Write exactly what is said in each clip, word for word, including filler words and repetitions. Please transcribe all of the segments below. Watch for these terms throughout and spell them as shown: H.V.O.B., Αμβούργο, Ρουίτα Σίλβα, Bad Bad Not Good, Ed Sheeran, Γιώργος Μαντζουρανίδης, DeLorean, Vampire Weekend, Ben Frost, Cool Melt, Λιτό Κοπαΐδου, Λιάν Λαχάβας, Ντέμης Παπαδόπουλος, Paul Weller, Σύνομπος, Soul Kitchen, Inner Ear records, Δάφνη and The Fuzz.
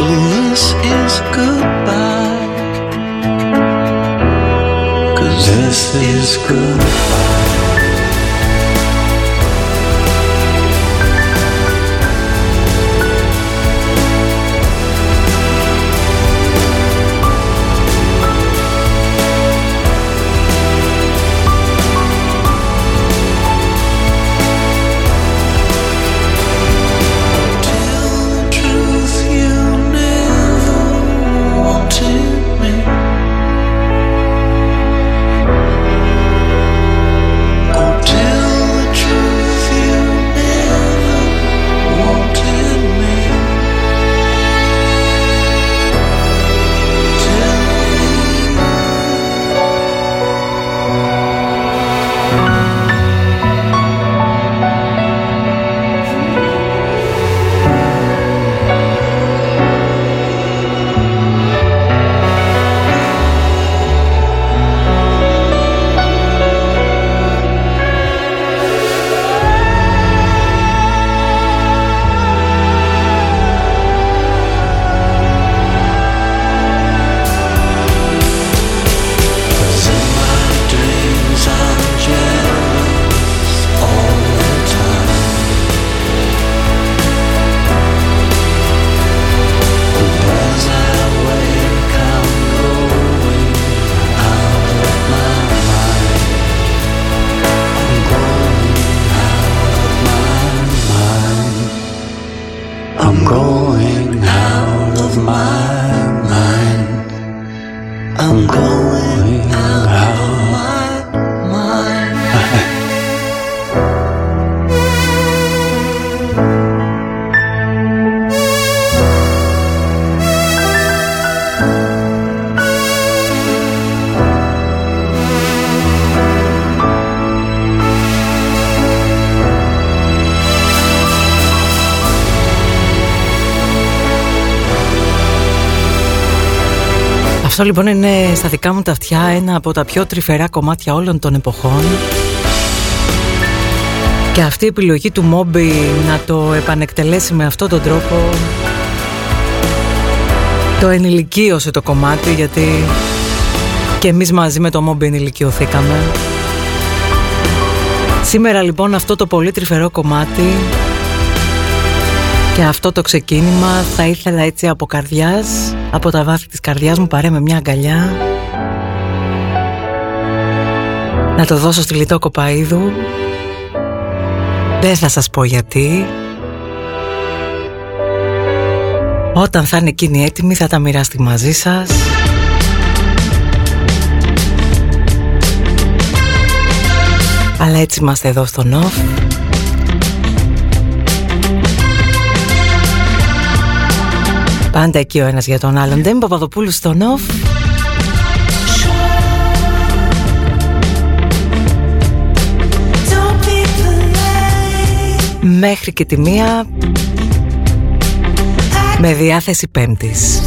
So this is goodbye, 'cause this is goodbye. Αυτό λοιπόν είναι στα δικά μου τα αυτιά ένα από τα πιο τρυφερά κομμάτια όλων των εποχών. Και αυτή η επιλογή του Μόμπι να το επανεκτελέσει με αυτόν τον τρόπο το ενηλικίωσε το κομμάτι, γιατί και εμείς μαζί με το Μόμπι ενηλικιωθήκαμε. Σήμερα λοιπόν αυτό το πολύ τρυφερό κομμάτι και αυτό το ξεκίνημα θα ήθελα έτσι από καρδιάς, από τα βάθη της καρδιάς μου, παρέ με μια αγκαλιά, να το δώσω στη Λιτό Κοπαΐδου. Δεν θα σας πω γιατί. Όταν θα είναι εκείνη έτοιμη θα τα μοιραστεί μαζί σας. Αλλά έτσι είμαστε εδώ στο Νοφ. Πάντα εκεί ο ένας για τον άλλον. Ντέμη Παπαδοπούλου στο Νοφ. Μέχρι και τη μία με διάθεση Πέμπτης.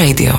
Radio.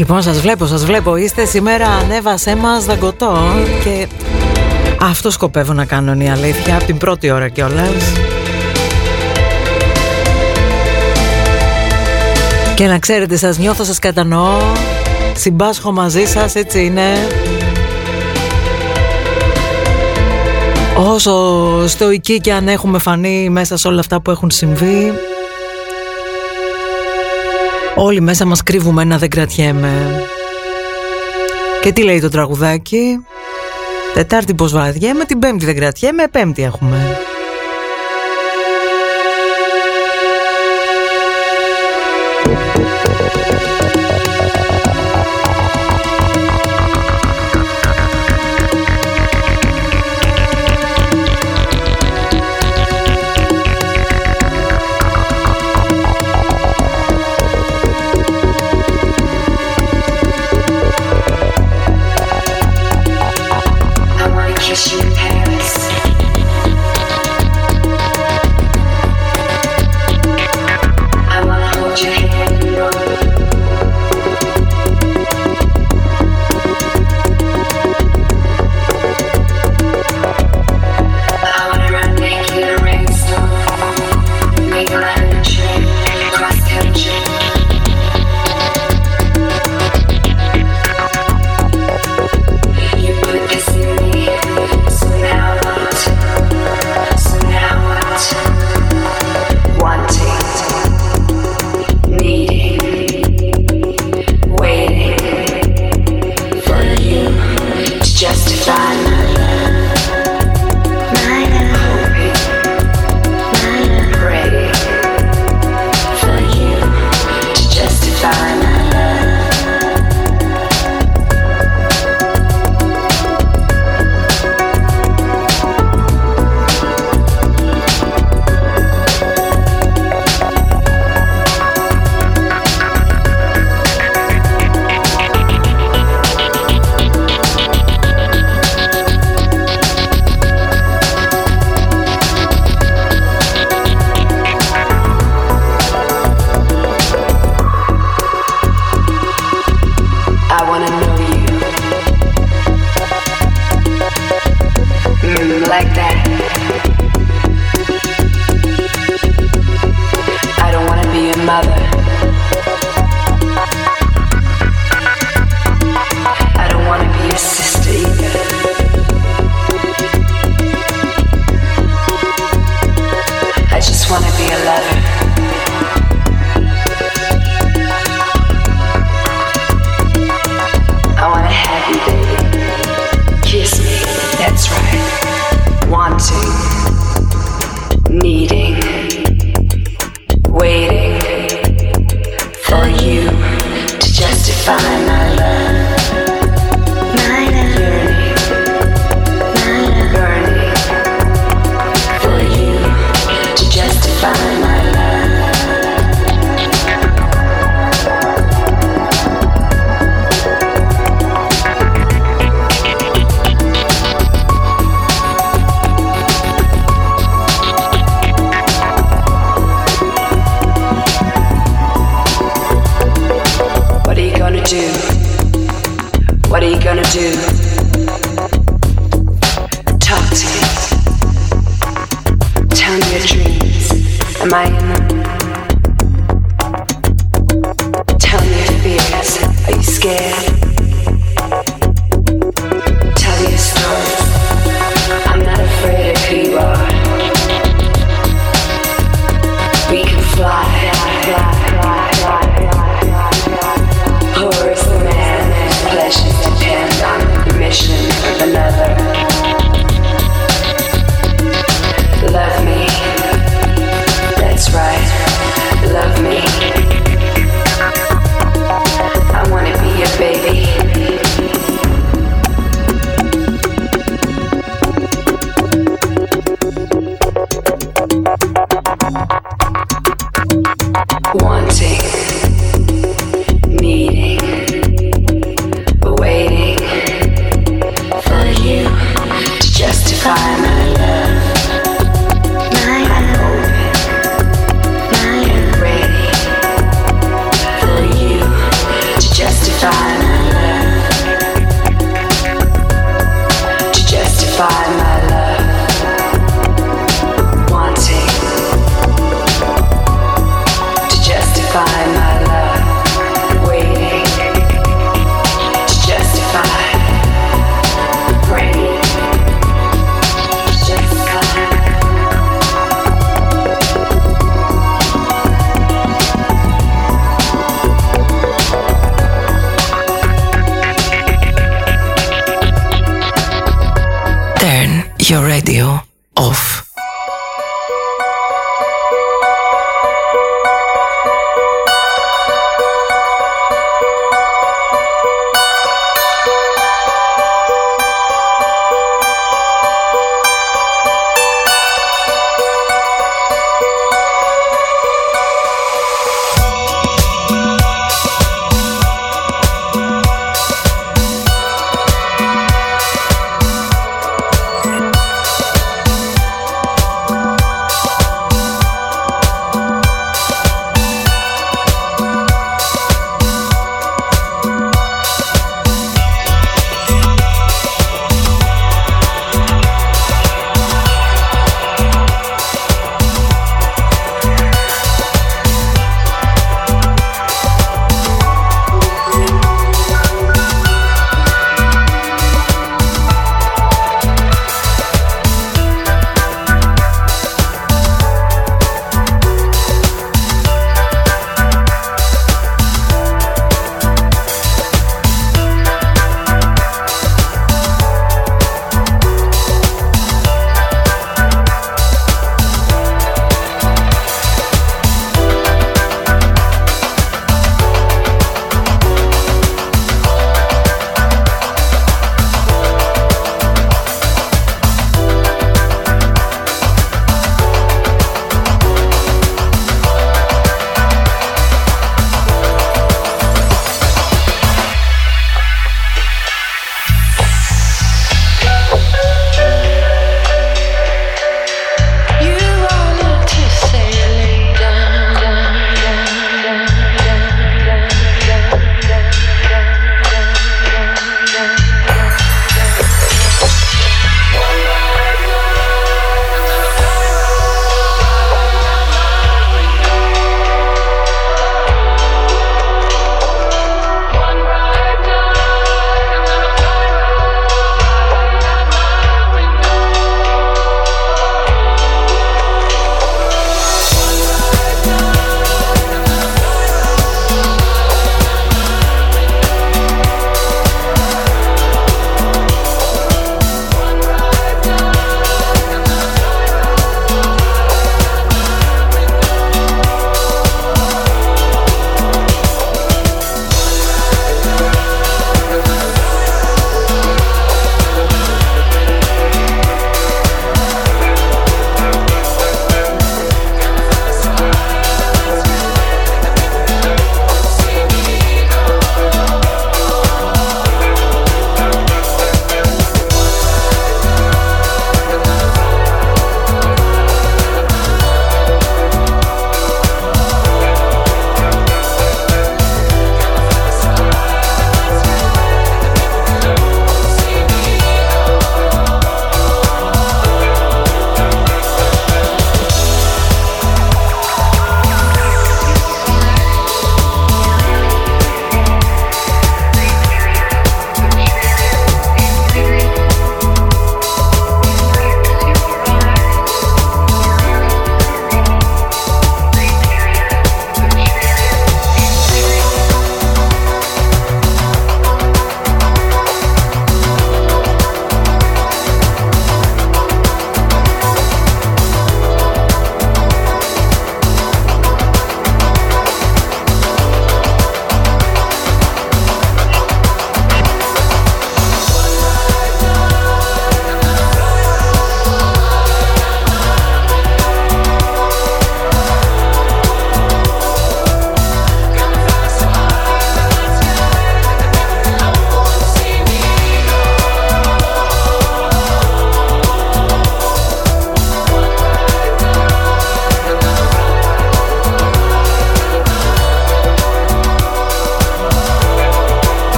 Λοιπόν, σας βλέπω, σας βλέπω. Είστε σήμερα ανέβασέ μας δαγκωτό. Και αυτό σκοπεύω να κάνω, είναι η αλήθεια, από την πρώτη ώρα κιόλας. Και να ξέρετε, σας νιώθω, σας κατανοώ. Συμπάσχω μαζί σας, έτσι είναι. Όσο στοικοί και αν έχουμε φανεί μέσα σε όλα αυτά που έχουν συμβεί, όλοι μέσα μας κρύβουμε ένα δεν κρατιέμαι. Και τι λέει το τραγουδάκι? Τετάρτη πως βαδιέμαι, την Πέμπτη δεν κρατιέμαι, Πέμπτη έχουμε. I wanna kiss you in Paris.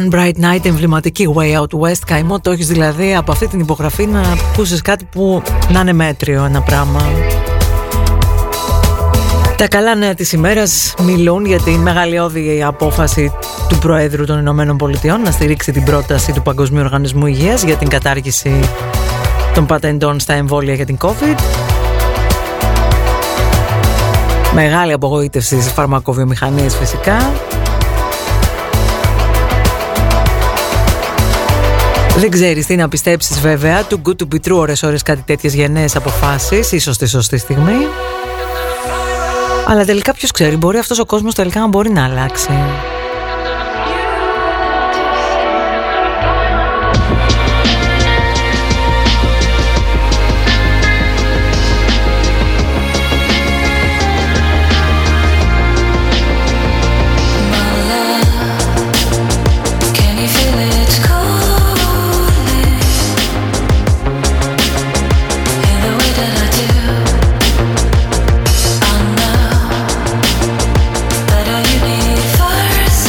One Bright Night, εμβληματική Way Out West. Καημό το έχεις δηλαδή από αυτή την υπογραφή να ακούσεις κάτι που να είναι μέτριο, ένα πράγμα. Τα καλά νέα της ημέρας μιλούν για τη μεγαλειώδη απόφαση του Προέδρου των Ηνωμένων Πολιτειών να στηρίξει την πρόταση του Παγκοσμίου Οργανισμού Υγείας για την κατάργηση των πατεντών στα εμβόλια για την COVID. Μεγάλη απογοήτευση στις φαρμακοβιομηχανίες φυσικά. Δεν ξέρεις τι να πιστέψεις βέβαια. Too good to be true ώρες ώρες κάτι τέτοιες γενναίες αποφάσεις, ίσως τη σωστή στιγμή. Αλλά τελικά ποιος ξέρει, μπορεί αυτός ο κόσμος τελικά να μπορεί να αλλάξει. First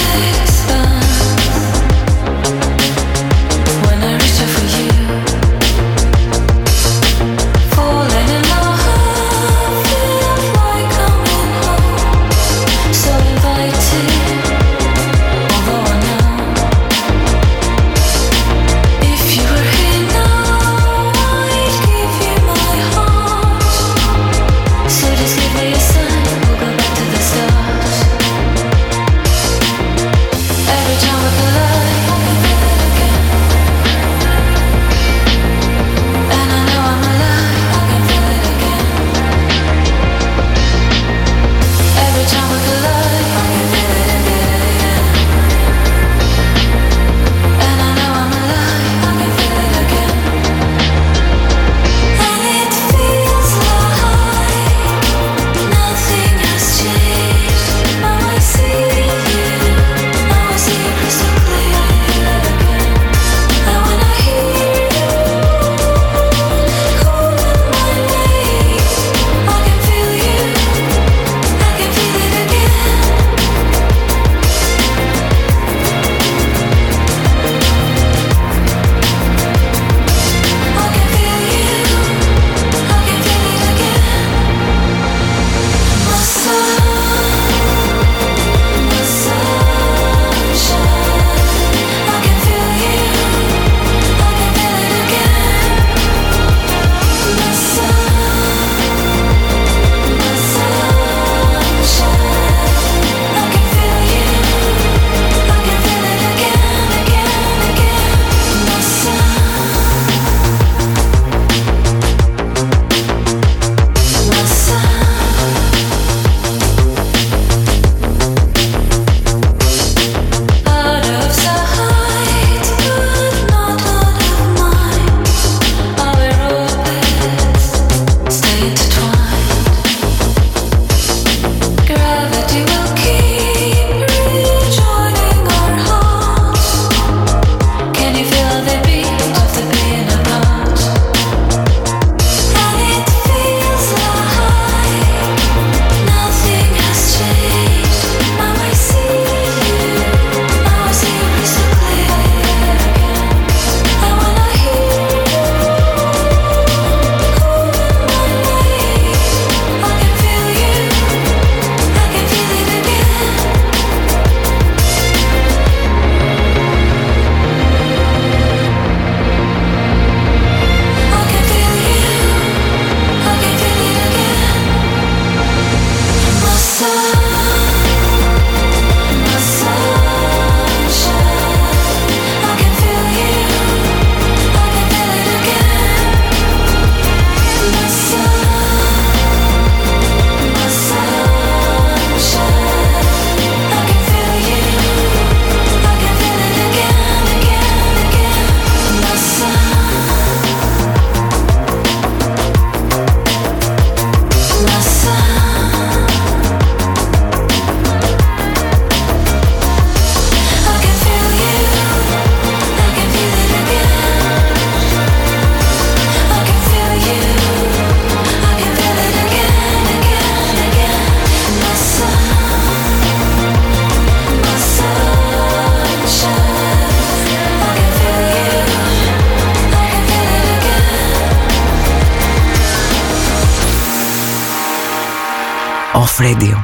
Off Radio.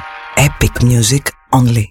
Epic Music Only.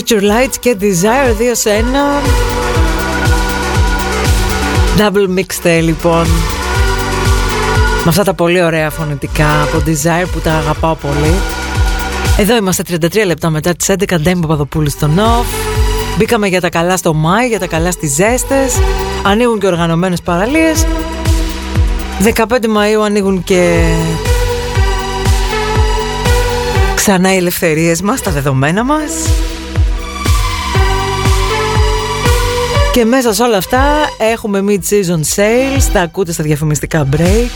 Future Lights και Desire, δύο σε ένα. Double mixtape λοιπόν. Με αυτά τα πολύ ωραία φωνητικά από Desire που τα αγαπάω πολύ. Εδώ είμαστε τριάντα τρία λεπτά μετά τις έντεκα. Ντέμη Παπαδοπούλου στο Νοφ. Μπήκαμε για τα καλά στο Μάη, για τα καλά στις ζέστες. Ανοίγουν και οργανωμένες παραλίες. δεκαπέντε Μαΐου ανοίγουν και ξανά οι ελευθερίες μας, τα δεδομένα μας. Και μέσα σε όλα αυτά έχουμε mid-season sales, τα ακούτε στα διαφημιστικά break.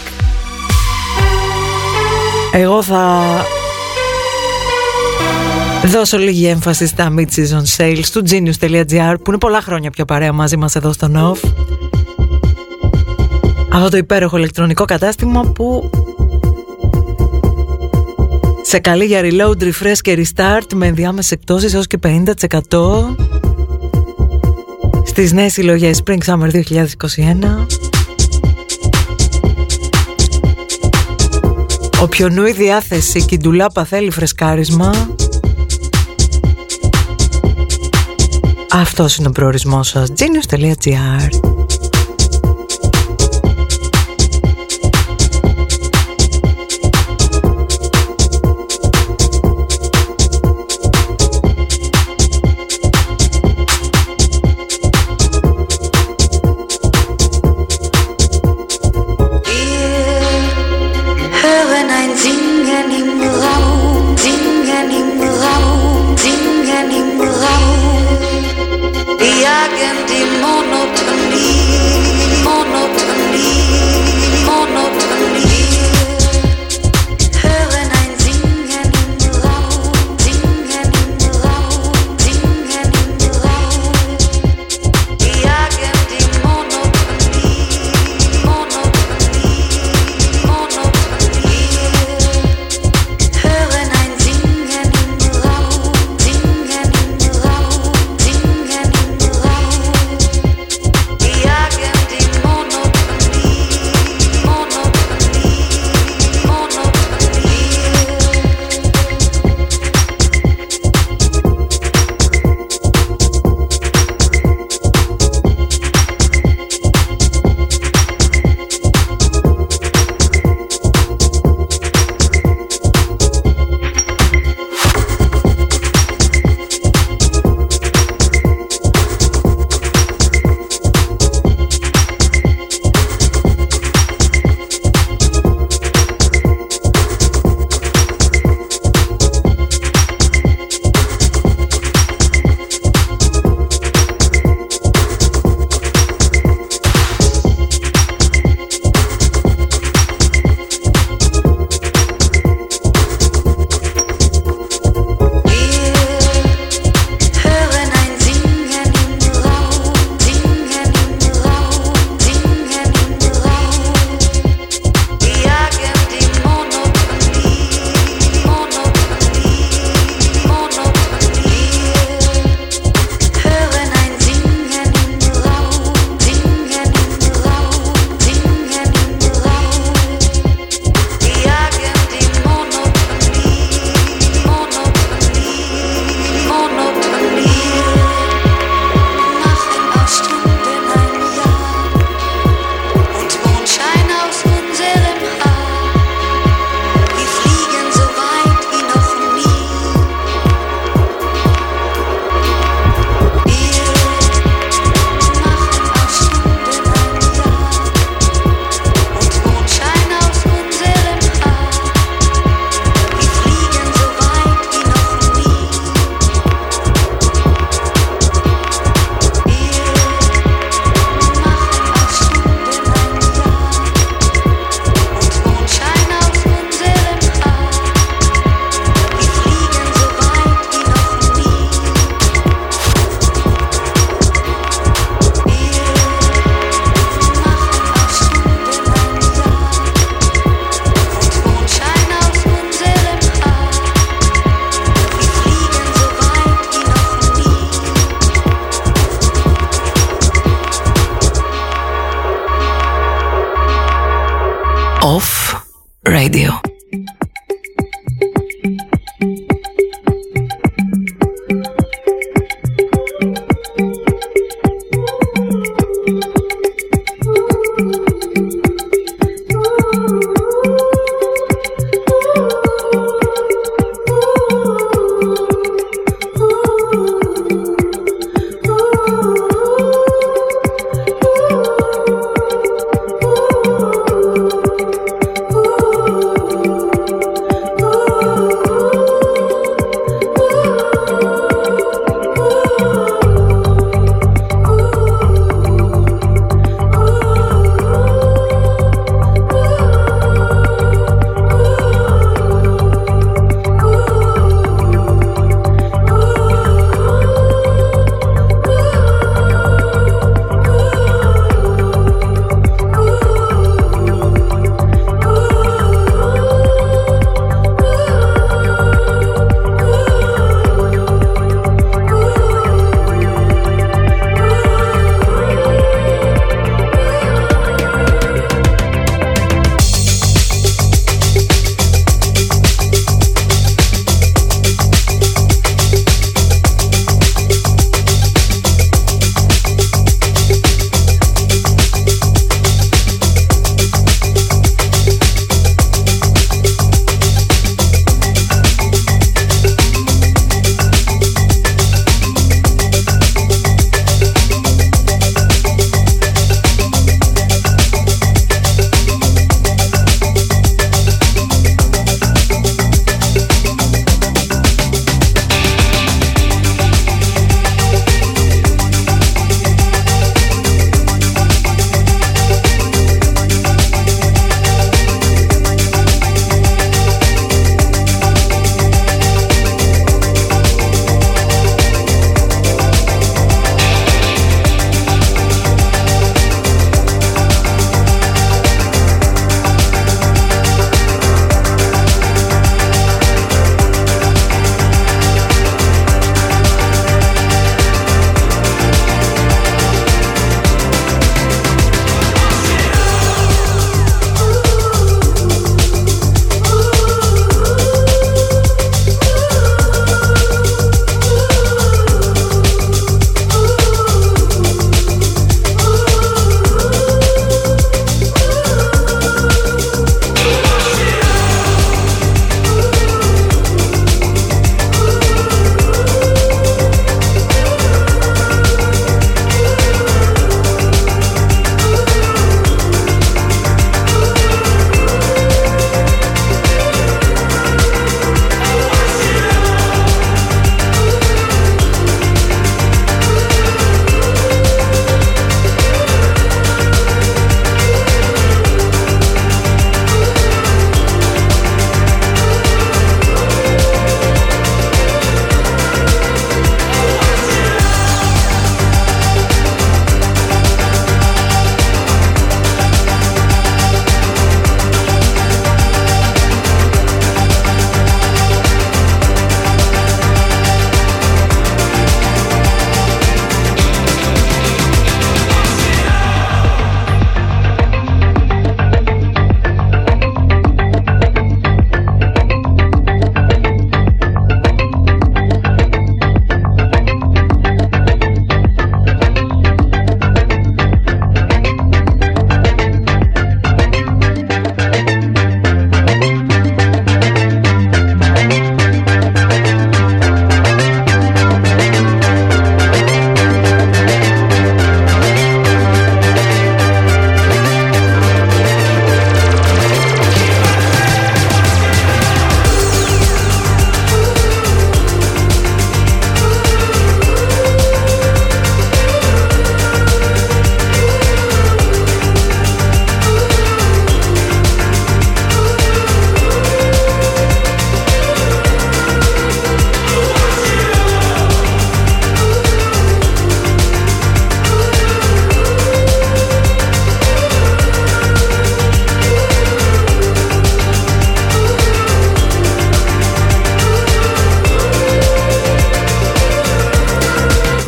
Εγώ θα δώσω λίγη έμφαση στα mid-season sales του genius τελεία gr, που είναι πολλά χρόνια πιο παρέα μαζί μας εδώ στο Νοφ. Αυτό το υπέροχο ηλεκτρονικό κατάστημα που σε καλεί για reload, refresh και restart με ενδιάμεσες εκτόσεις έως και πενήντα τοις εκατό στις νέες συλλογές Spring Summer είκοσι είκοσι ένα. Όποιο νου η διάθεση και η ντουλάπα θέλει φρεσκάρισμα, αυτός είναι ο προορισμός σας, genius τελεία gr.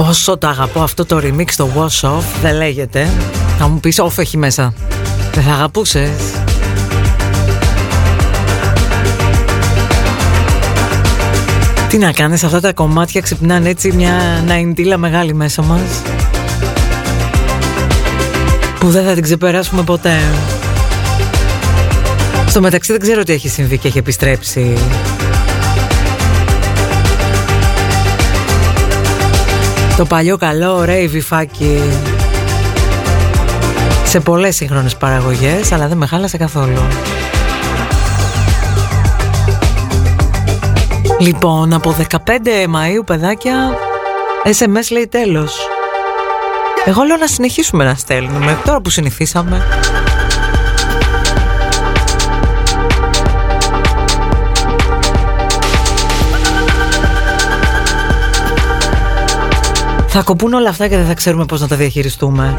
Πόσο το αγαπώ αυτό το remix, το wash off. Δεν λέγεται. Θα μου πεις off έχει μέσα. Δεν θα αγαπούσες? Τι να κάνεις, αυτά τα κομμάτια ξυπνάνε έτσι μια ναιντήλα μεγάλη μέσα μας, που δεν θα την ξεπεράσουμε ποτέ. Στο μεταξύ δεν ξέρω τι έχει συμβεί και έχει επιστρέψει το παλιό καλό rave βιφάκι σε πολλές σύγχρονες παραγωγές, αλλά δεν με χάλασε καθόλου. Λοιπόν, από δεκαπέντε Μαΐου, παιδάκια, ες εμ ες λέει τέλος. Εγώ λέω να συνεχίσουμε να στέλνουμε, τώρα που συνηθίσαμε. Θα κοπούν όλα αυτά και δεν θα ξέρουμε πώς να τα διαχειριστούμε.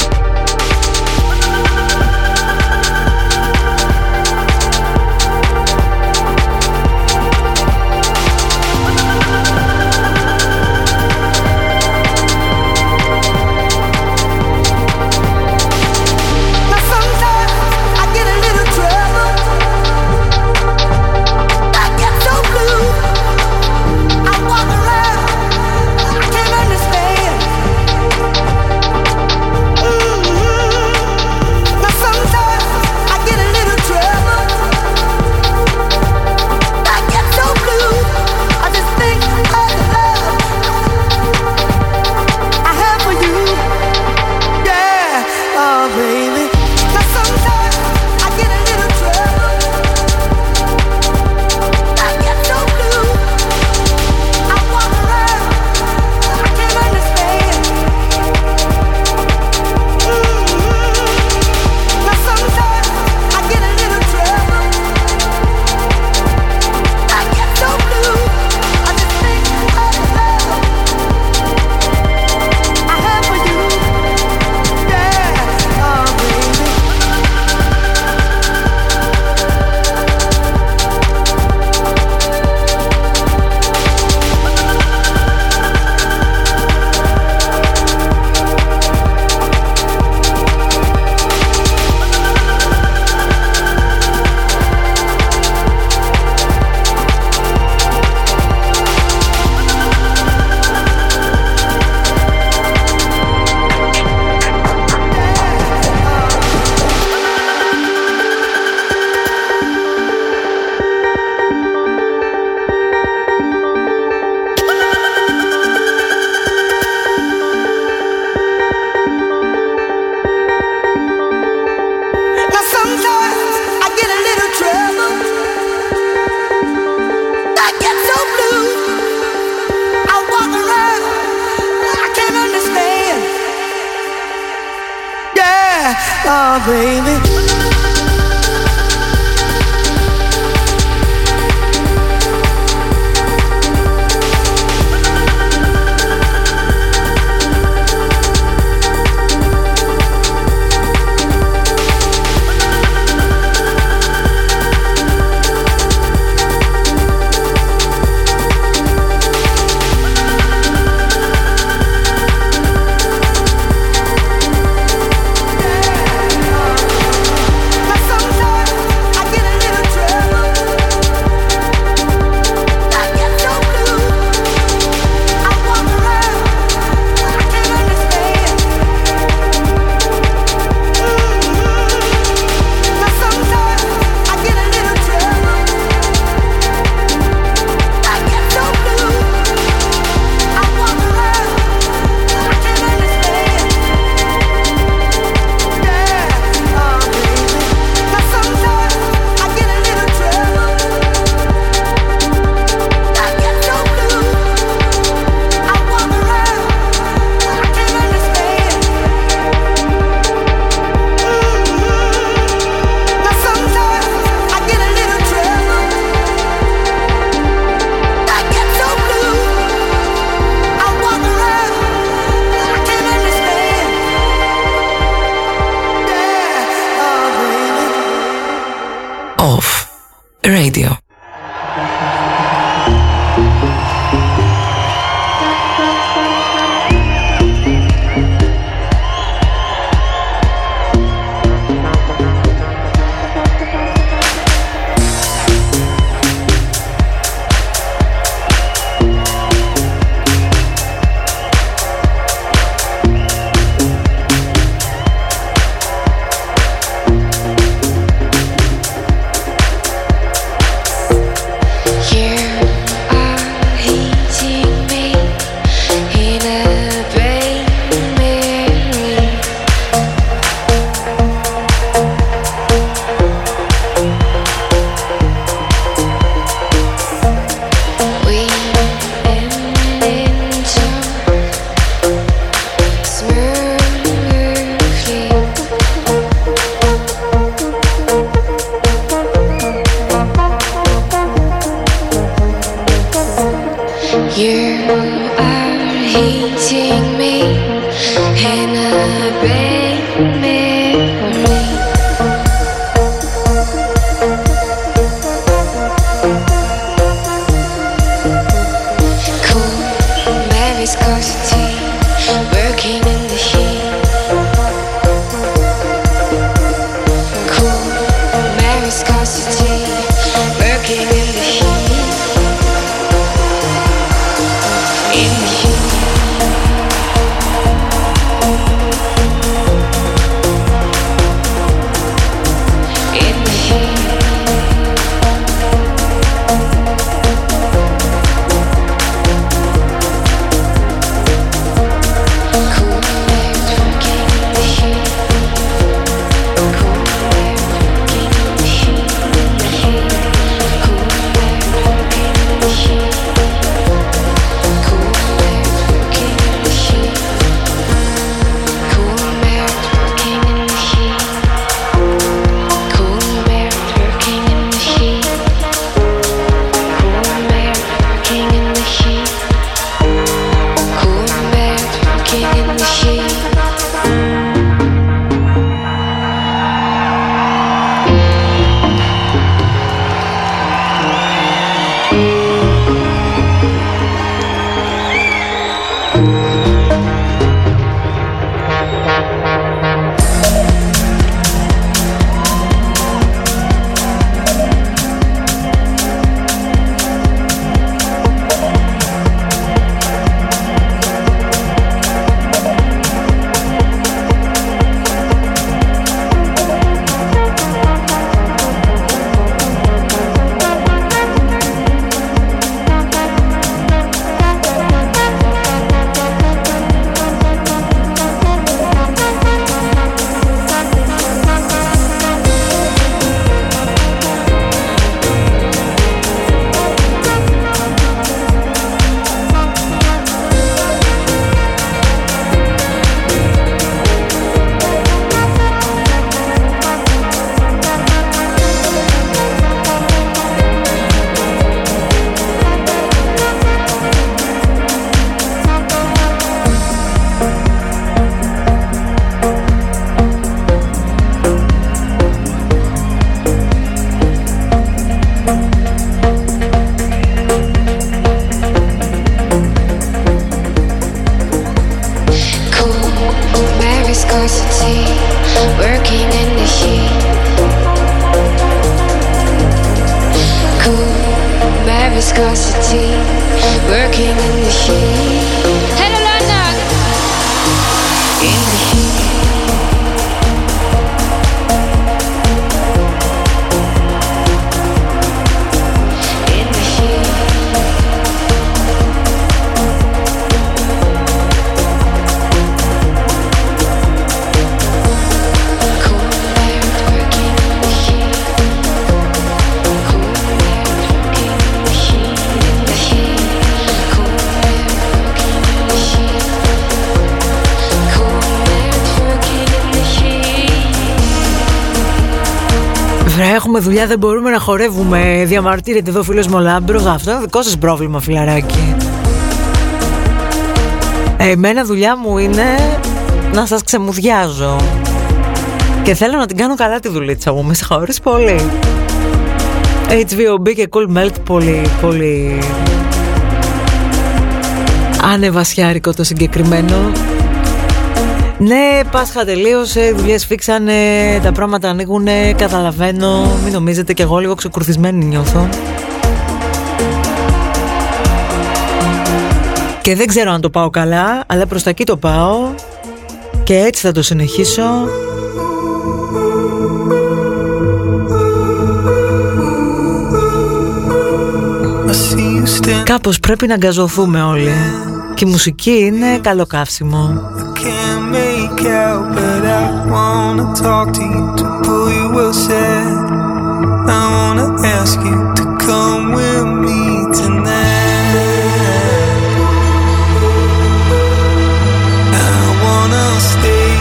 Έχουμε δουλειά, δεν μπορούμε να χορεύουμε. Διαμαρτύρεται εδώ ο φίλος μου ο Λάμπρος. Αυτό είναι δικό σας πρόβλημα, φιλαράκι. Εμένα δουλειά μου είναι να σας ξεμουδιάζω. Και θέλω να την κάνω καλά τη δουλίτσα μου. Με συγχωρείς πολύ. έιτς βι ο μπι και Cool Melt, πολύ, πολύ ανεβασιάρικο το συγκεκριμένο. Ναι, Πάσχα τελείωσε, οι δουλειές φίξανε, τα πράγματα ανοίγουνε, καταλαβαίνω, μην νομίζετε, και εγώ λίγο ξεκουρθισμένη νιώθω. Και δεν ξέρω αν το πάω καλά, αλλά προς τα εκεί το πάω και έτσι θα το συνεχίσω. Κάπως πρέπει να αγκαζωθούμε όλοι. Και η μουσική είναι καλό καύσιμο. Make out, but I wanna talk to you, to pull you aside. I wanna ask you to come with me tonight. I wanna stay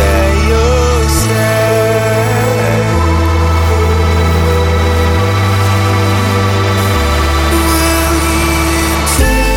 by your side. Will you take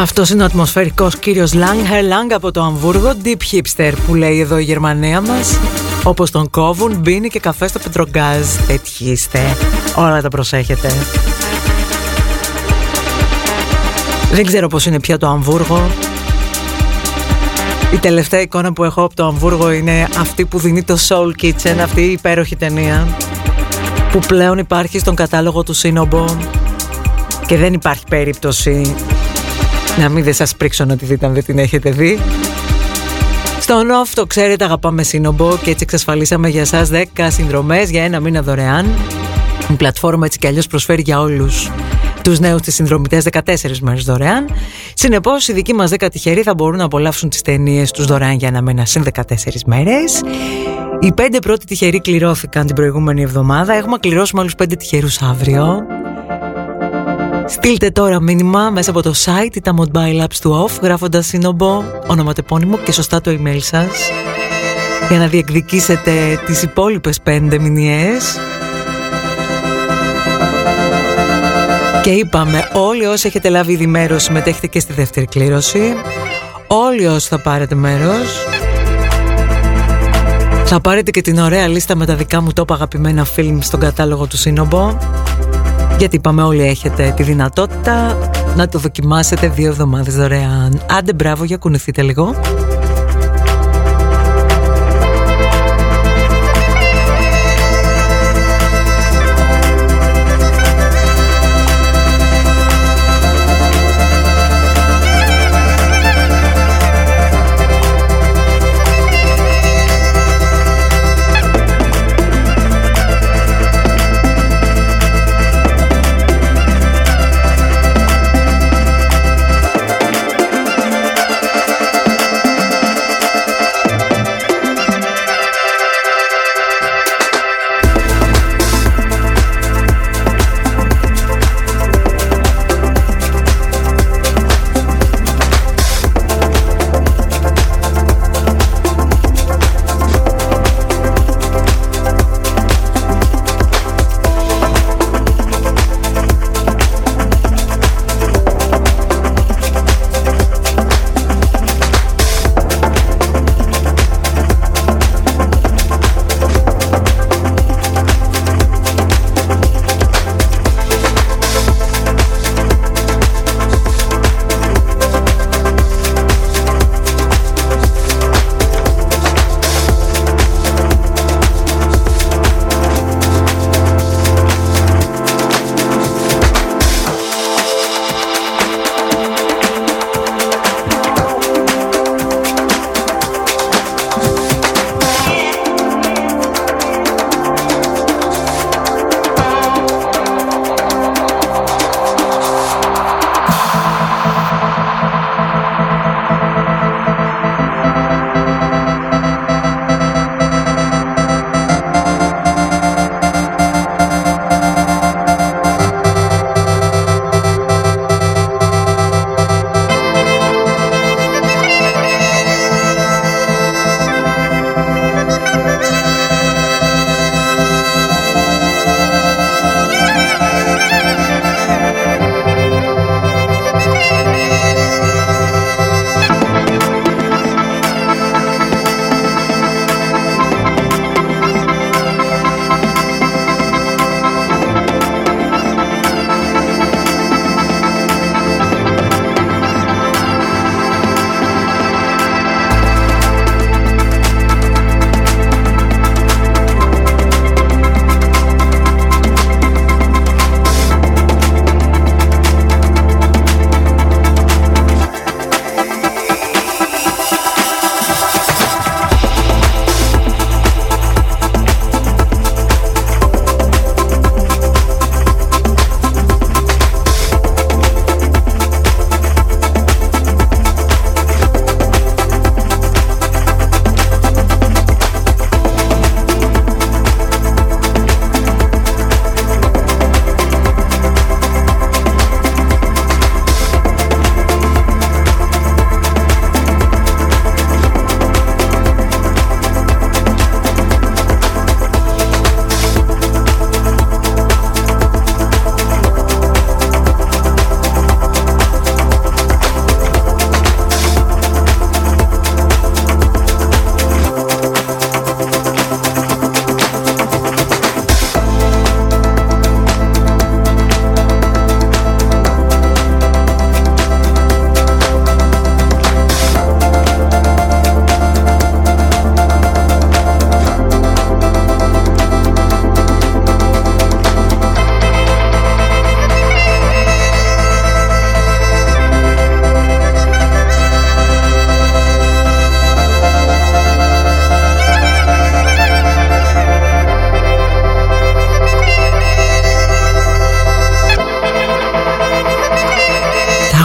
Αυτός είναι ο ατμοσφαιρικός κύριος Langa από το Αμβούργο, deep hipster που λέει εδώ η Γερμανία μας. Όπως τον κόβουν, μπίνι και καφέ στο πετρογκάζ. Τέτοιοι είστε, όλα τα προσέχετε. Δεν ξέρω πώς είναι πια το Αμβούργο. Η τελευταία εικόνα που έχω από το Αμβούργο είναι αυτή που δίνει το Soul Kitchen, αυτή η υπέροχη ταινία που πλέον υπάρχει στον κατάλογο του Σύνομπο και δεν υπάρχει περίπτωση να μην δε σας πρίξω να τη δείτε αν δεν την έχετε δει. Στον off το ξέρετε, αγαπάμε Σύνομπο και έτσι εξασφαλίσαμε για σας δέκα συνδρομές για ένα μήνα δωρεάν. Η πλατφόρμα έτσι κι αλλιώς προσφέρει για όλους τους νέους τις συνδρομητές δεκατέσσερις μέρες δωρεάν. Συνεπώς οι δικοί μας δέκα τυχεροί θα μπορούν να απολαύσουν τις ταινίες τους δωρεάν για ένα μήνα συν δεκατέσσερις μέρες. Οι πέντε πρώτοι τυχεροί κληρώθηκαν την προηγούμενη εβδομάδα. Έχουμε κληρώσει άλλους πέντε τυχερούς αύριο. Στείλτε τώρα μήνυμα μέσα από το site ή τα mobile apps του off γράφοντας Σύνομπο, ονοματεπώνυμο και σωστά το email σας για να διεκδικήσετε τις υπόλοιπες πέντε μηνιές. Και είπαμε, όλοι όσοι έχετε λάβει ήδη μέρος συμμετέχετε και στη δεύτερη κλήρωση. Όλοι όσοι θα πάρετε μέρος θα πάρετε και την ωραία λίστα με τα δικά μου top αγαπημένα film στον κατάλογο του Σύνομπο. Γιατί είπαμε, όλοι έχετε τη δυνατότητα να το δοκιμάσετε δύο εβδομάδες δωρεάν. Άντε μπράβο, για κουνηθείτε λίγο.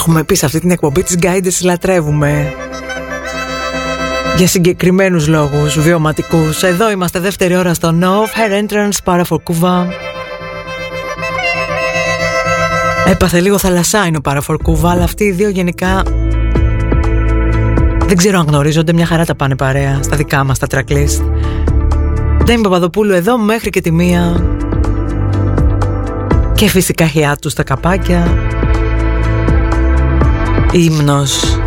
Έχουμε πει σε αυτή την εκπομπή τις γκάιντες λατρεύουμε για συγκεκριμένους λόγους βιωματικούς. Εδώ είμαστε δεύτερη ώρα στο Nov, Her Entrance, Para for Cuba. Έπαθε λίγο θαλασσά είναι ο Para for Cuba, αλλά αυτοί οι δύο γενικά δεν ξέρω αν γνωρίζονται, μια χαρά τα πάνε παρέα στα δικά μας τα tracklist. Ντέμη Παπαδοπούλου εδώ μέχρι και τη μία. Και φυσικά χειά τους τα καπάκια. Ύμνος.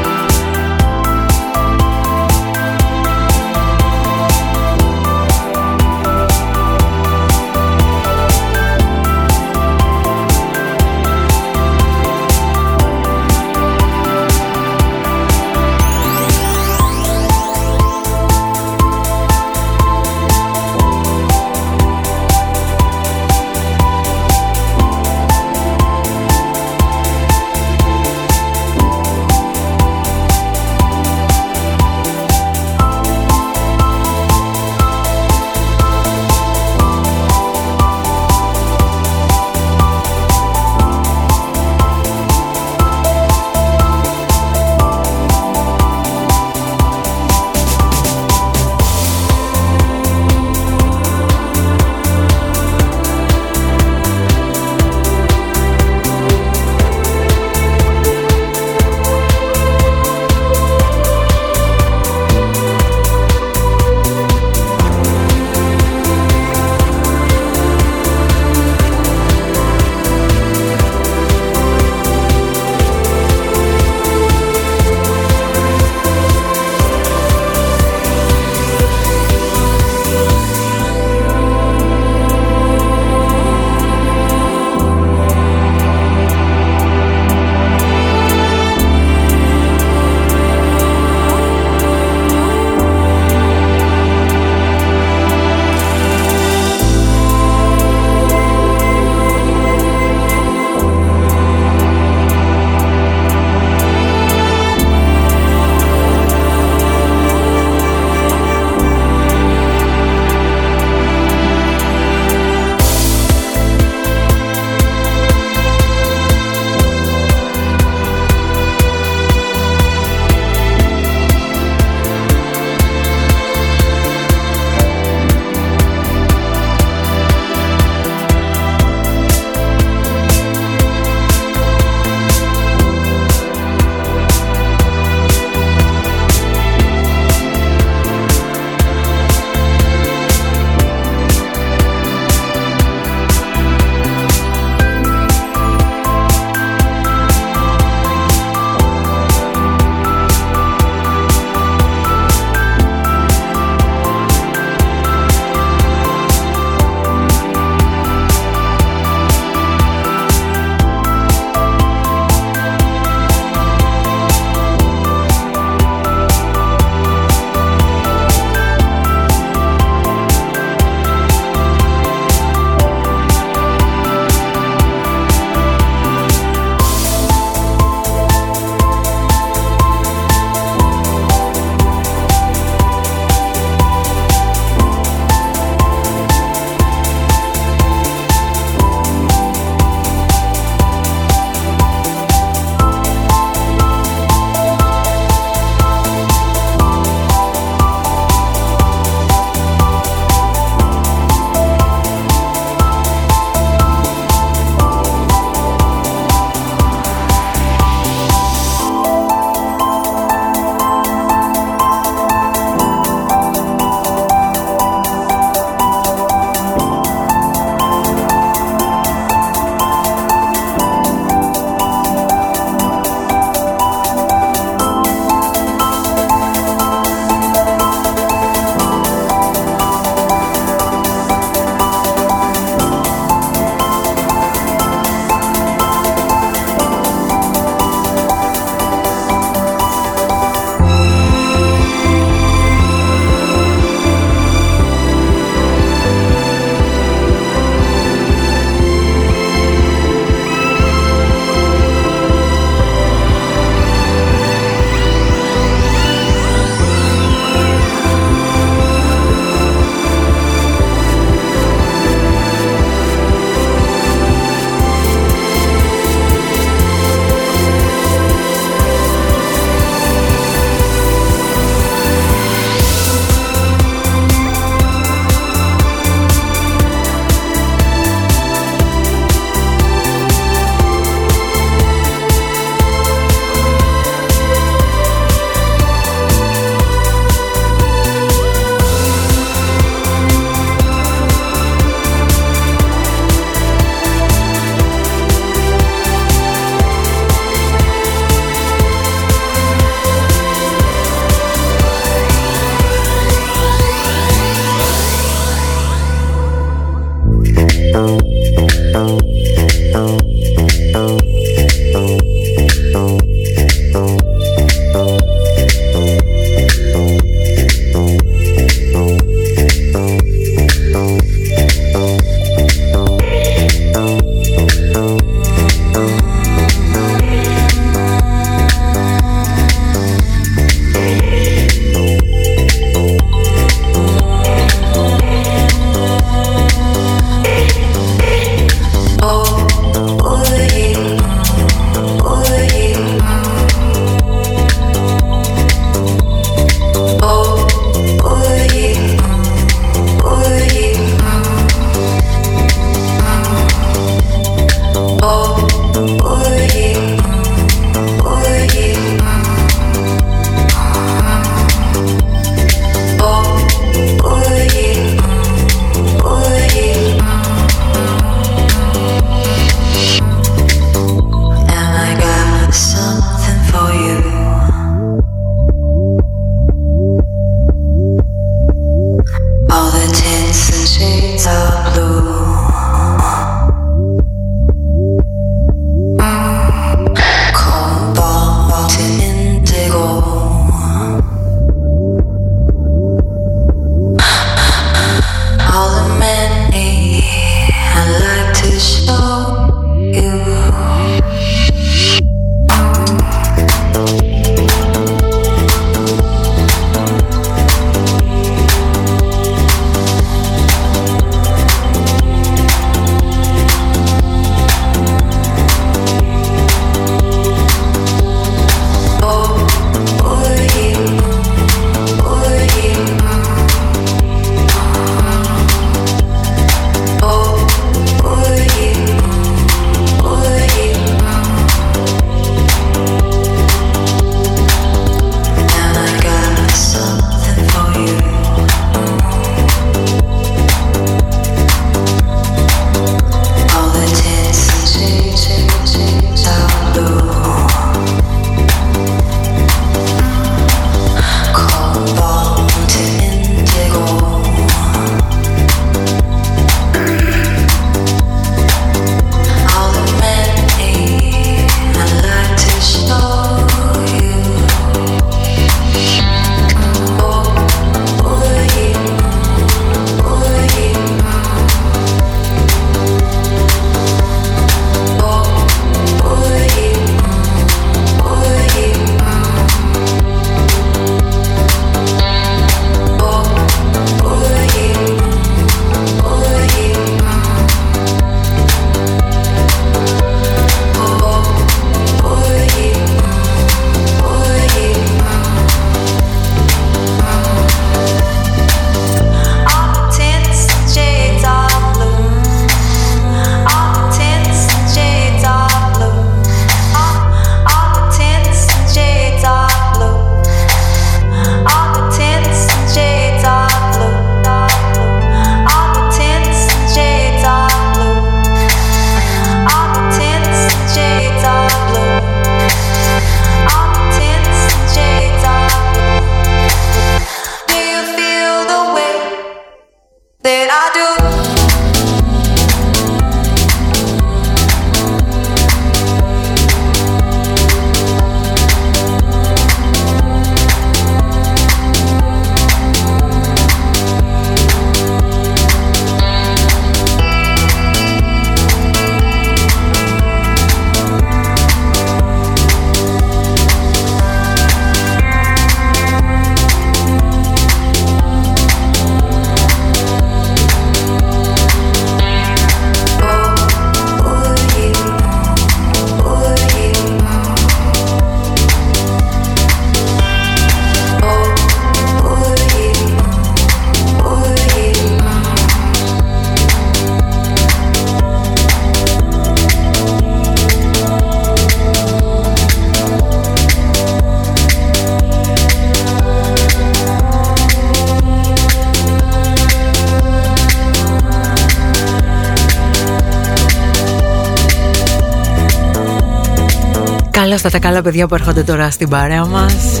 Αυτά τα καλά παιδιά που έρχονται τώρα στην παρέα μας.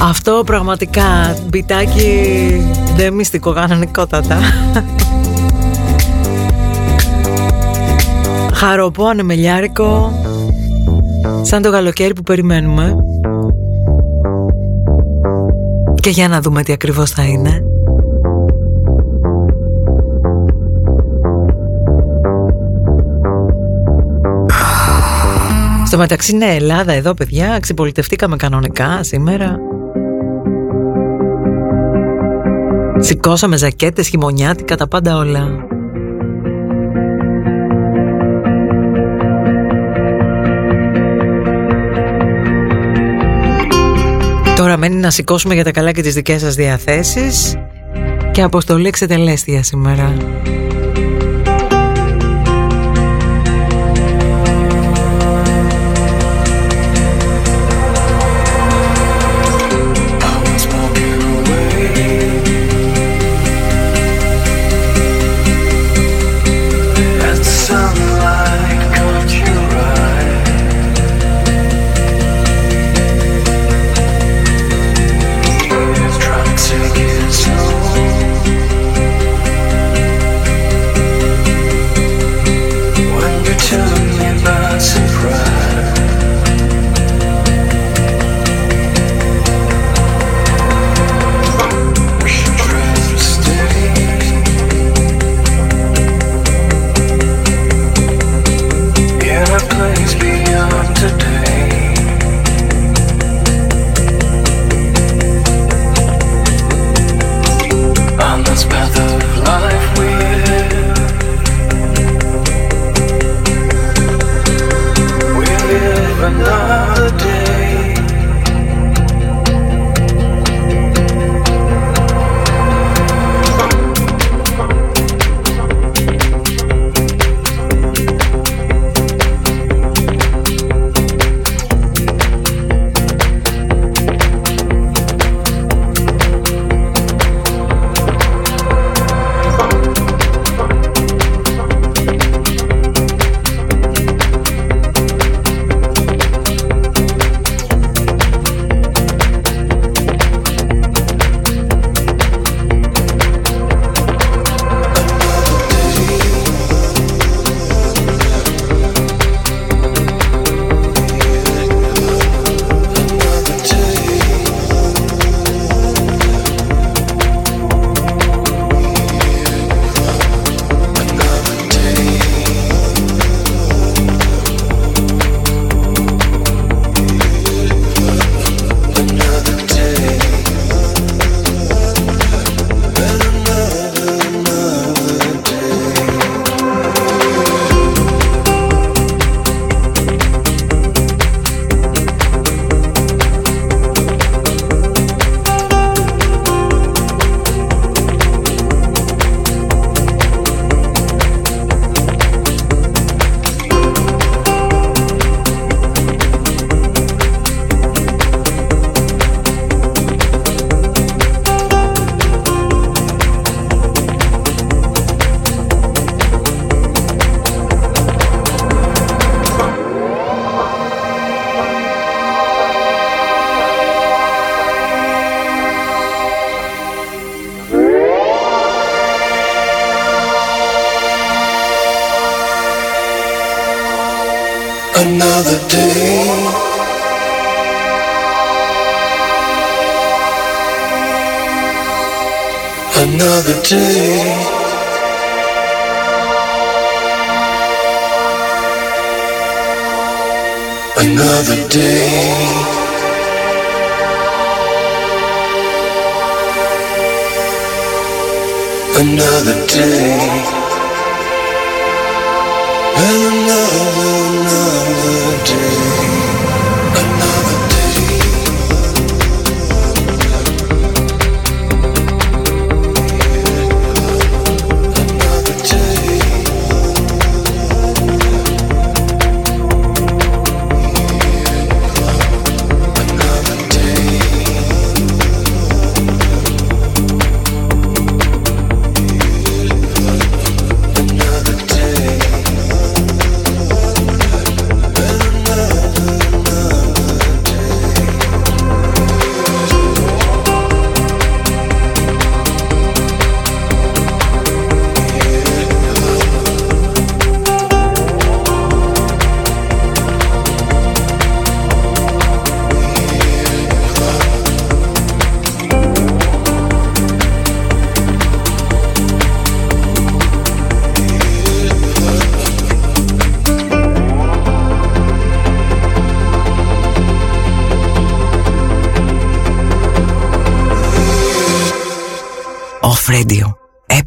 Αυτό πραγματικά μπιτάκι δεν μυστικό, κανονικότατα. χαροπό ανεμελιάρικο, σαν το καλοκαίρι που περιμένουμε. Και για να δούμε τι ακριβώς θα είναι. Στο μεταξύ είναι Ελλάδα εδώ, παιδιά. Ξυπολιτευτήκαμε κανονικά σήμερα. Σηκώσαμε ζακέτες, χειμωνιάτικα, τα πάντα όλα. Τώρα μένει να σηκώσουμε για τα καλά και τις δικές σας διαθέσεις. Και αποστολή εξετελέστια σήμερα.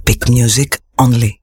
Epic music only.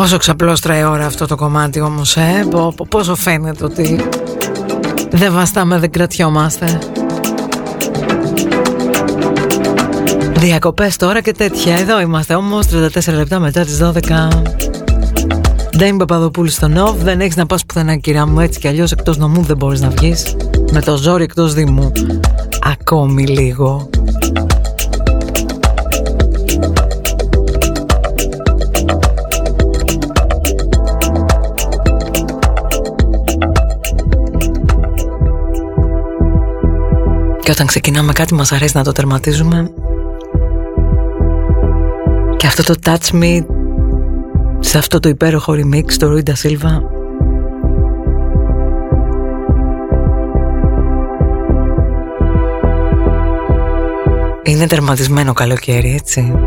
Πόσο ξαπλώστρα η ώρα αυτό το κομμάτι όμως, ε? Πόσο φαίνεται ότι δεν βαστάμε, δεν κρατιόμαστε. Διακοπές τώρα και τέτοια. Εδώ είμαστε όμως τριάντα τέσσερα λεπτά μετά τις δώδεκα. Ντέμη Παπαδοπούλου στο Νοβ. Δεν έχεις να πας πουθενά, κυρία μου. Έτσι κι αλλιώς εκτός νομού δεν μπορείς να βγεις. Με το ζόρι εκτός δήμου. Ακόμη λίγο. Και όταν ξεκινάμε κάτι μας αρέσει να το τερματίζουμε. Και αυτό το Touch Me σε αυτό το υπέροχο remix το Ρουίτα Σίλβα είναι τερματισμένο καλοκαίρι, έτσι.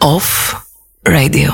Off Radio.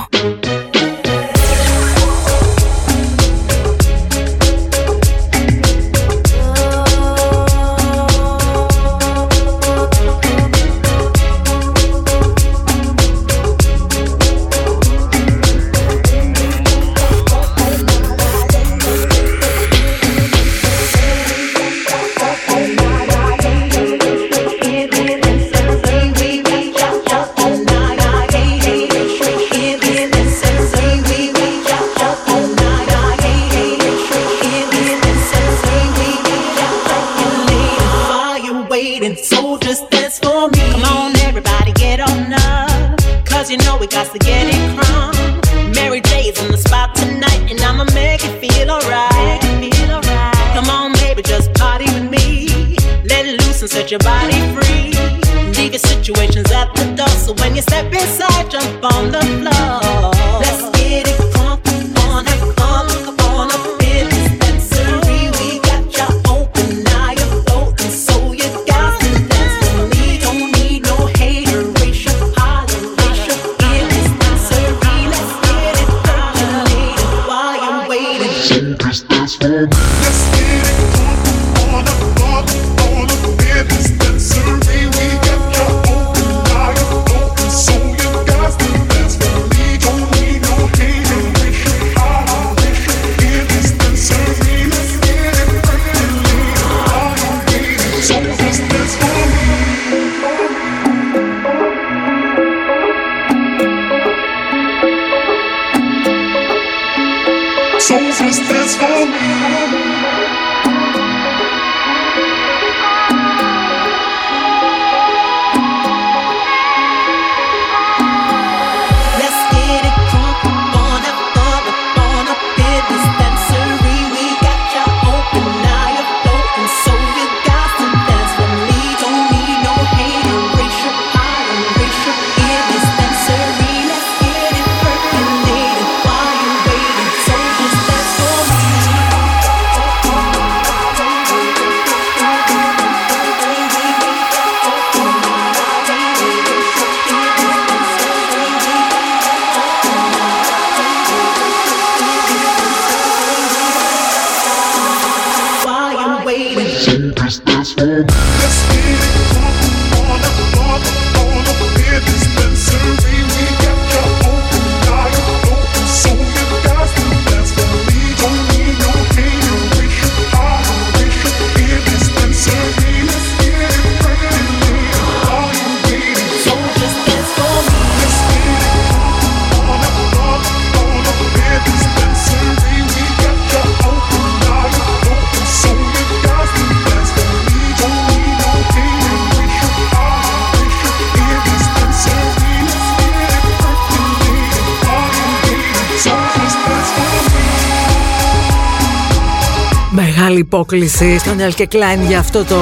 Υπόκληση στον Ελ και Κλάιν για αυτό το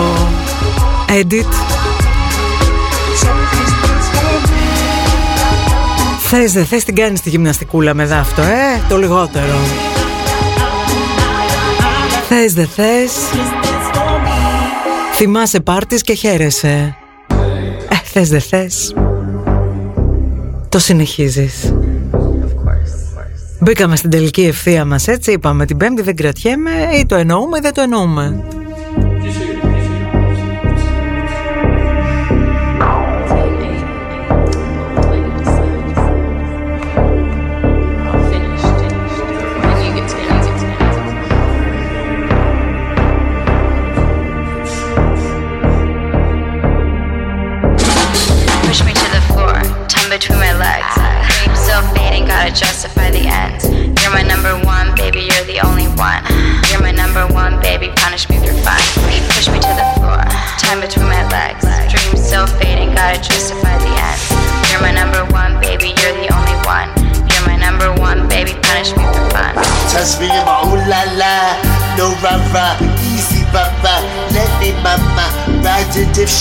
edit. Θες δε θες την κάνεις τη γυμναστικούλα με δάφτο, ε, το λιγότερο. Θες δε θες, θυμάσαι πάρτις και χαίρεσαι. Ε, θες δε θες, το συνεχίζεις. Μπήκαμε στην τελική ευθεία μας, έτσι είπαμε, την Πέμπτη δεν κρατιέμαι, ή το εννοούμε ή δεν το εννοούμε.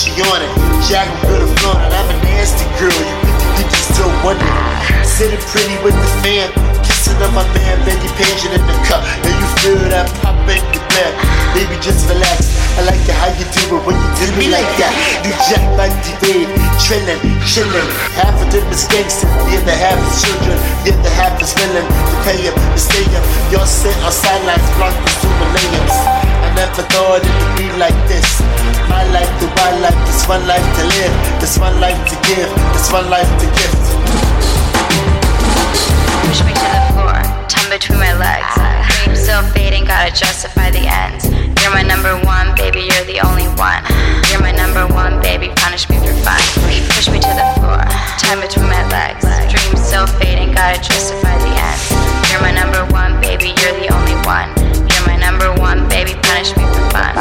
She on it, yeah, I can go to Florida. I'm a nasty girl, you think you still wonder. Sitting pretty with the fam, kissing up my man, Betty Page in the cup. And you feel that pop in the back. baby, just relax. I like it how you do it when you do me like that. Do jack like you did, trillin', chillin'. Half of them is gangsta, the other half is children. The other half is villain, to pay up, to stay up. Y'all sit on sidelines, blocked with super layers. I never thought it would be like this. My life, the wild life, this one life to live. This one life to give, this one life to gift. Push me to the floor, tongue between my legs. Dream still fading, gotta justify the ends. You're my number one, baby, you're the only one. You're my number one, baby, punish me for fun. Push me to the floor, time between my legs. Dreams still fading, gotta justify the ends. You're my number one, baby, you're the only one. You're my number one, baby, punish me for fun.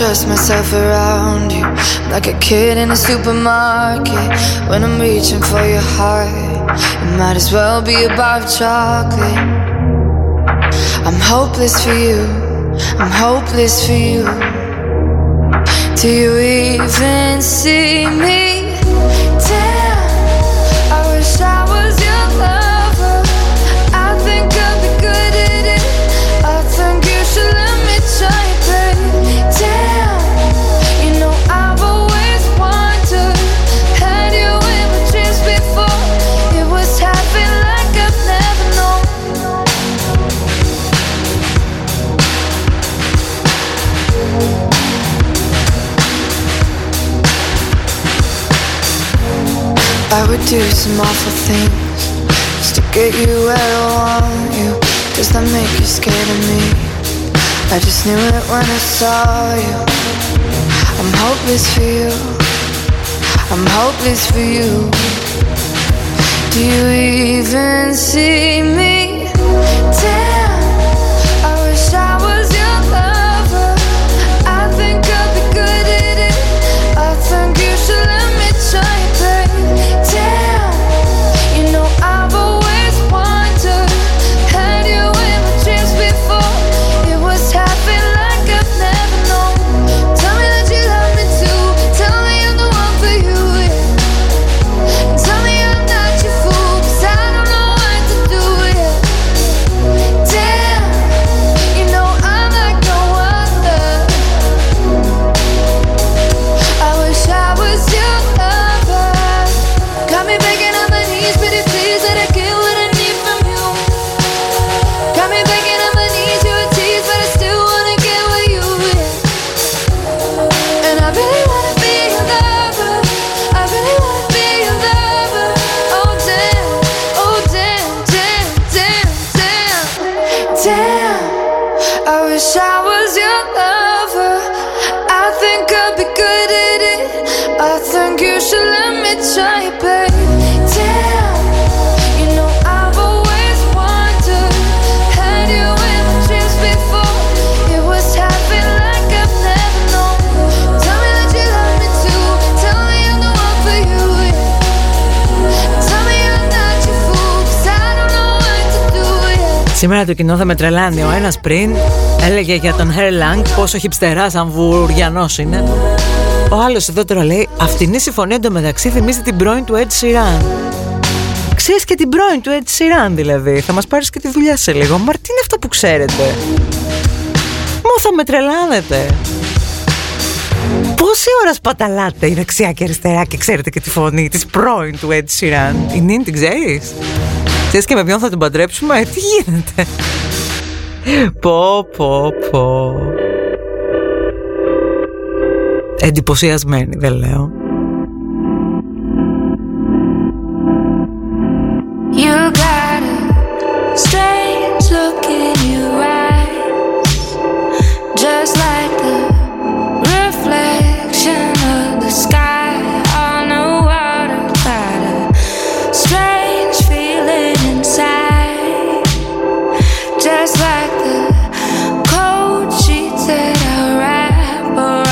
Trust myself around you, like a kid in a supermarket. When I'm reaching for your heart, it might as well be a bar of chocolate. I'm hopeless for you, I'm hopeless for you. Do you even see me? Damn, I wish I was your lover. I think I'll be good at it. I think you should let me try, babe. Damn. I would do some awful things just to get you where I want you. Does that make you scared of me? I just knew it when I saw you. I'm hopeless for you, I'm hopeless for you. Do you even see me? Damn, I wish I was your lover. I think I'll be good at it. I think you should let me try, babe. damn, I wish I was your lover. I think I'll be good at it. I think you should let me try, babe. Damn, you know I've always wondered, had you in my dreams before. It was happening like I've never known. Tell me that you love me too. Tell me I'm the one for you. Tell me I'm not your fool, 'cause I don't know what to do yet. Σήμερα το κοινό θα με τρελάνει. Ο ένας πριν έλεγε για τον Herlang πόσο χιπστεράς αμβουργιανός είναι. Ο άλλος εδώ τώρα λέει, αυτήν η συμφωνία εντωμεταξύ θυμίζει την πρώην του Ed Sheeran. Ξέρεις και την πρώην του Ed Sheeran δηλαδή, θα μας πάρεις και τη δουλειά σε λίγο. Μα τι είναι αυτό που ξέρετε? Μα θα με τρελάνετε. Πόση ώρα σπαταλάτε η δεξιά και αριστερά και ξέρετε και τη φωνή της πρώην του Ed Sheeran? Η Νίν την ξέρεις? Ξέρεις και με ποιον θα την παντρέψουμε? Ε, τι γίνεται? Πω πω πω. Εντυπωσιασμένη, δεν λέω. You got a strange look in your eyes, just like the reflection of the sky on the water. Got a strange feeling inside, just like the cold sheets that I wrap around.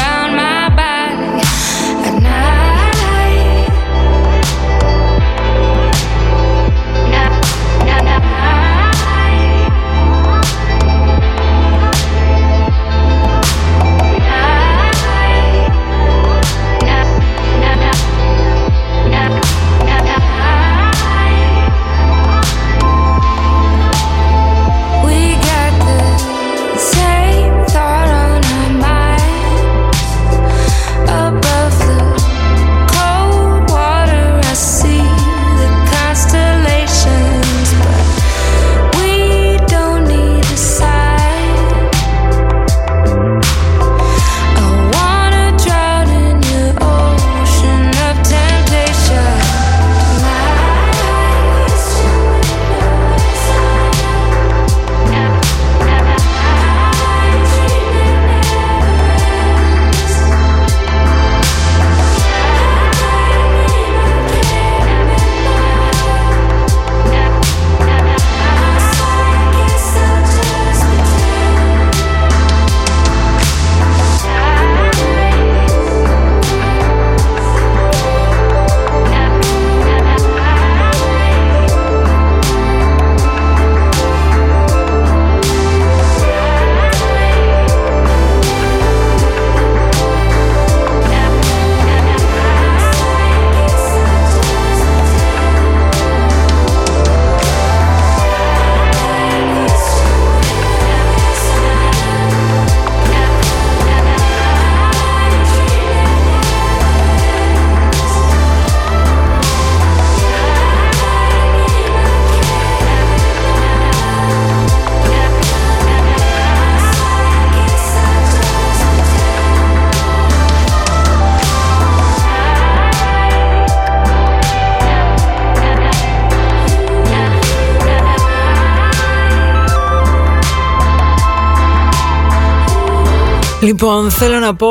Λοιπόν, θέλω να πω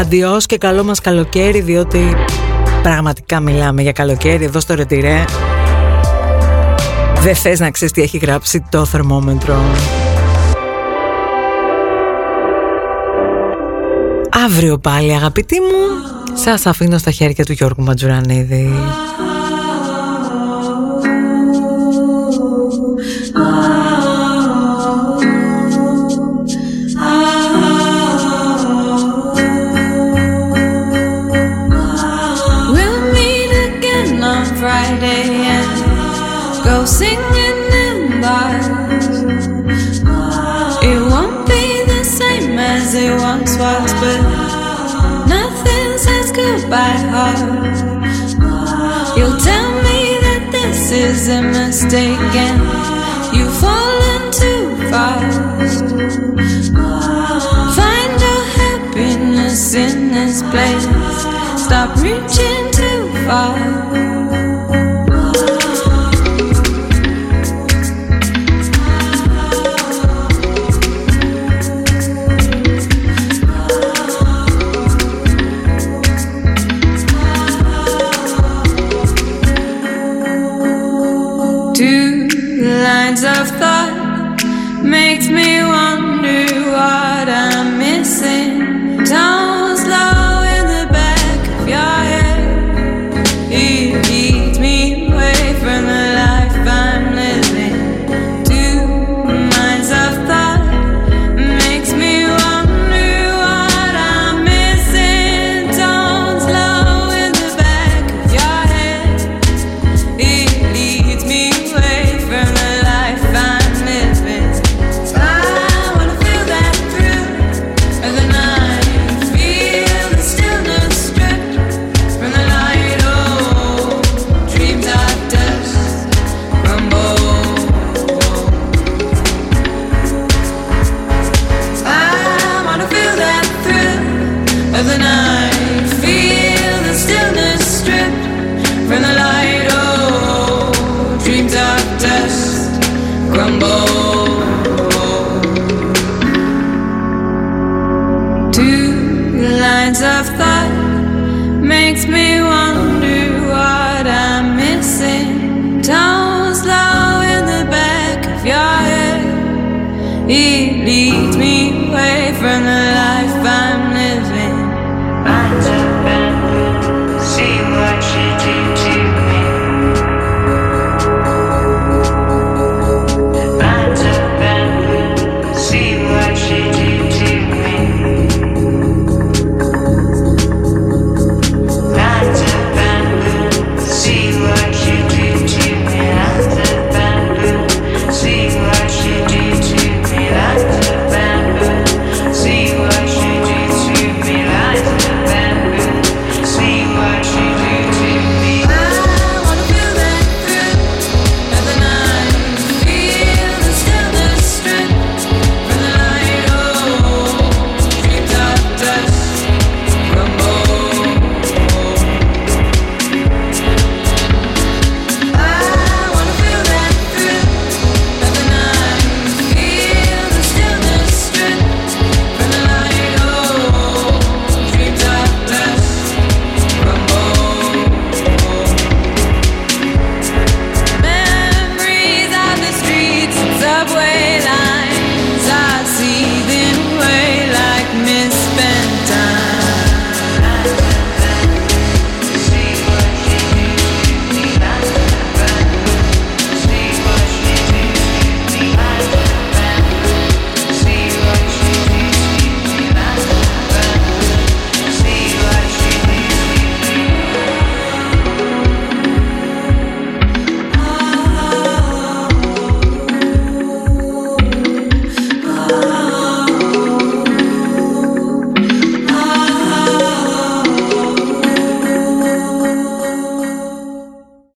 αντιός και καλό μας καλοκαίρι, διότι πραγματικά μιλάμε για καλοκαίρι εδώ στο Ρετυρέ. Δεν θες να ξέρεις τι έχει γράψει το θερμόμετρο. Αύριο πάλι, αγαπητοί μου, σας αφήνω στα χέρια του Γιώργου Μαντζουρανίδη. Singing in bars, it won't be the same as it once was, but nothing says goodbye hard. You'll tell me that this is a mistake and you've fallen too fast. Find your happiness in this place, stop reaching too far. makes me wonder what I'm missing. Sounds low in the back of your head. It keeps me away from the life I'm living. Two minds of thought makes me wonder what I'm missing. Sounds low in the back of your head. It leads me away from the life I'm of thought makes me wonder what I'm missing. Tones low in the back of your head. It leads me away from the